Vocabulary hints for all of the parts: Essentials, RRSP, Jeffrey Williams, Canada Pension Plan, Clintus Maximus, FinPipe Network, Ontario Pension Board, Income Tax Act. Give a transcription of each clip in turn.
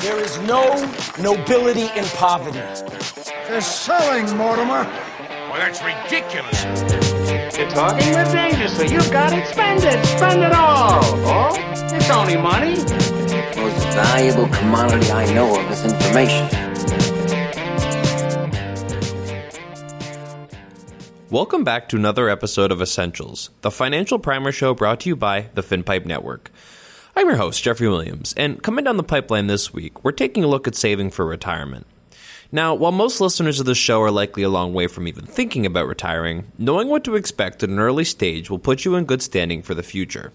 There is no nobility in poverty. They're selling, Mortimer. Well, that's ridiculous. You're talking dangerously. You've got it. Spend it. Spend it all. Oh, it's only money. The most valuable commodity I know of is information. Welcome back to another episode of Essentials, the financial primer show brought to you by the FinPipe Network. I'm your host, Jeffrey Williams, and coming down the pipeline this week, we're taking a look at saving for retirement. Now, while most listeners of this show are likely a long way from even thinking about retiring, knowing what to expect at an early stage will put you in good standing for the future.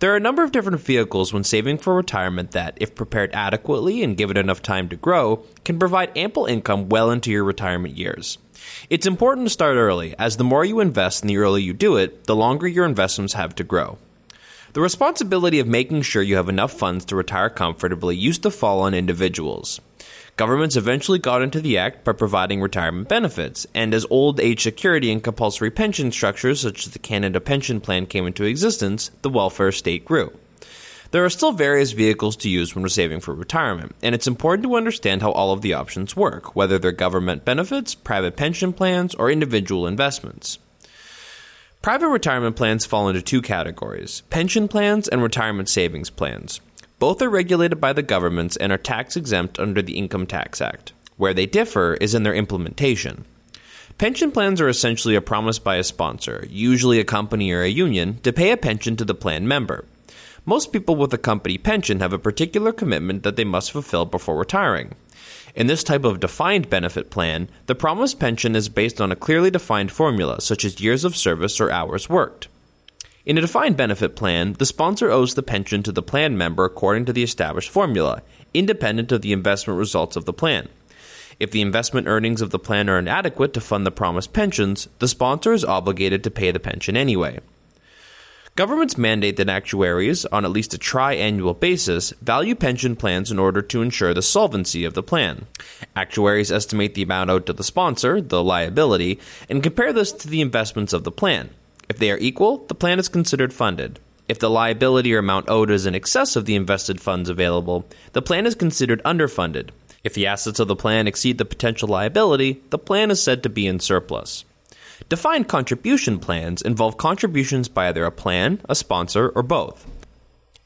There are a number of different vehicles when saving for retirement that, if prepared adequately and given enough time to grow, can provide ample income well into your retirement years. It's important to start early, as the more you invest and the earlier you do it, the longer your investments have to grow. The responsibility of making sure you have enough funds to retire comfortably used to fall on individuals. Governments eventually got into the act by providing retirement benefits, and as old age security and compulsory pension structures such as the Canada Pension Plan came into existence, the welfare state grew. There are still various vehicles to use when we're saving for retirement, and it's important to understand how all of the options work, whether they're government benefits, private pension plans, or individual investments. Private retirement plans fall into two categories: pension plans and retirement savings plans. Both are regulated by the governments and are tax-exempt under the Income Tax Act. Where they differ is in their implementation. Pension plans are essentially a promise by a sponsor, usually a company or a union, to pay a pension to the plan member. Most people with a company pension have a particular commitment that they must fulfill before retiring. In this type of defined benefit plan, the promised pension is based on a clearly defined formula, such as years of service or hours worked. In a defined benefit plan, the sponsor owes the pension to the plan member according to the established formula, independent of the investment results of the plan. If the investment earnings of the plan are inadequate to fund the promised pensions, the sponsor is obligated to pay the pension anyway. Governments mandate that actuaries, on at least a tri-annual basis, value pension plans in order to ensure the solvency of the plan. Actuaries estimate the amount owed to the sponsor, the liability, and compare this to the investments of the plan. If they are equal, the plan is considered funded. If the liability or amount owed is in excess of the invested funds available, the plan is considered underfunded. If the assets of the plan exceed the potential liability, the plan is said to be in surplus. Defined contribution plans involve contributions by either a plan, a sponsor, or both.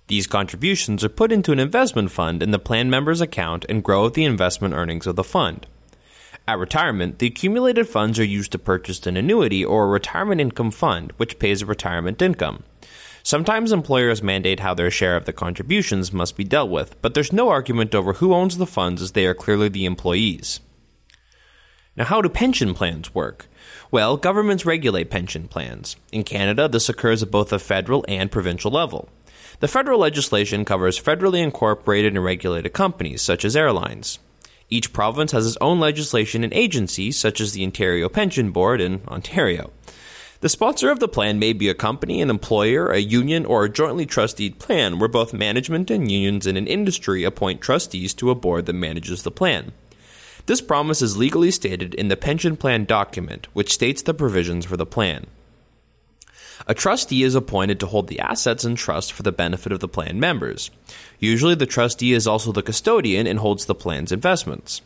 These contributions are put into an investment fund in the plan member's account and grow with the investment earnings of the fund. At retirement, the accumulated funds are used to purchase an annuity or a retirement income fund, which pays a retirement income. Sometimes employers mandate how their share of the contributions must be dealt with, but there's no argument over who owns the funds as they are clearly the employees. Now, how do pension plans work? Well, governments regulate pension plans. In Canada, this occurs at both the federal and provincial level. The federal legislation covers federally incorporated and regulated companies, such as airlines. Each province has its own legislation and agencies, such as the Ontario Pension Board in Ontario. The sponsor of the plan may be a company, an employer, a union, or a jointly trustee plan where both management and unions in an industry appoint trustees to a board that manages the plan. This promise is legally stated in the pension plan document, which states the provisions for the plan. A trustee is appointed to hold the assets in trust for the benefit of the plan members. Usually, the trustee is also the custodian and holds the plan's investments.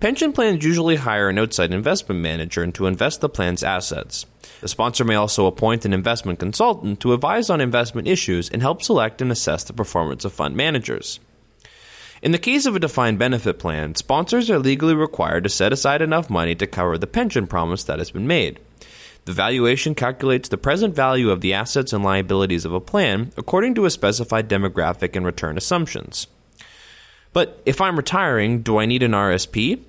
Pension plans usually hire an outside investment manager to invest the plan's assets. The sponsor may also appoint an investment consultant to advise on investment issues and help select and assess the performance of fund managers. In the case of a defined benefit plan, sponsors are legally required to set aside enough money to cover the pension promise that has been made. The valuation calculates the present value of the assets and liabilities of a plan according to a specified demographic and return assumptions. But if I'm retiring, do I need an RRSP?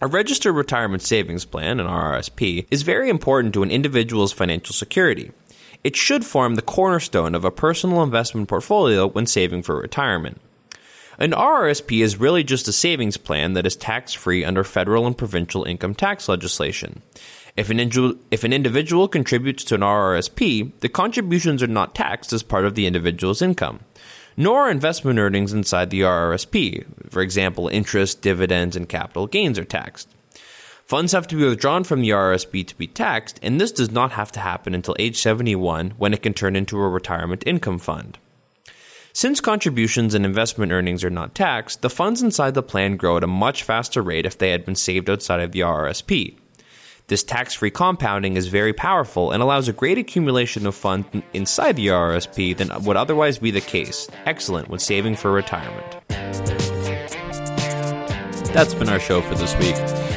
A registered retirement savings plan, an RRSP, is very important to an individual's financial security. It should form the cornerstone of a personal investment portfolio when saving for retirement. An RRSP is really just a savings plan that is tax-free under federal and provincial income tax legislation. If an individual contributes to an RRSP, the contributions are not taxed as part of the individual's income, nor are investment earnings inside the RRSP. For example, interest, dividends, and capital gains are taxed. Funds have to be withdrawn from the RRSP to be taxed, and this does not have to happen until age 71, when it can turn into a retirement income fund. Since contributions and investment earnings are not taxed, the funds inside the plan grow at a much faster rate if they had been saved outside of the RRSP. This tax-free compounding is very powerful and allows a great accumulation of funds inside the RRSP than would otherwise be the case. Excellent when saving for retirement. That's been our show for this week.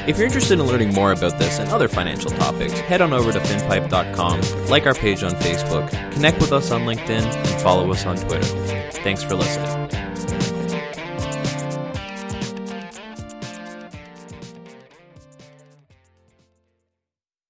If you're interested in learning more about this and other financial topics, head on over to finpipe.com, like our page on Facebook, connect with us on LinkedIn, and follow us on Twitter. Thanks for listening.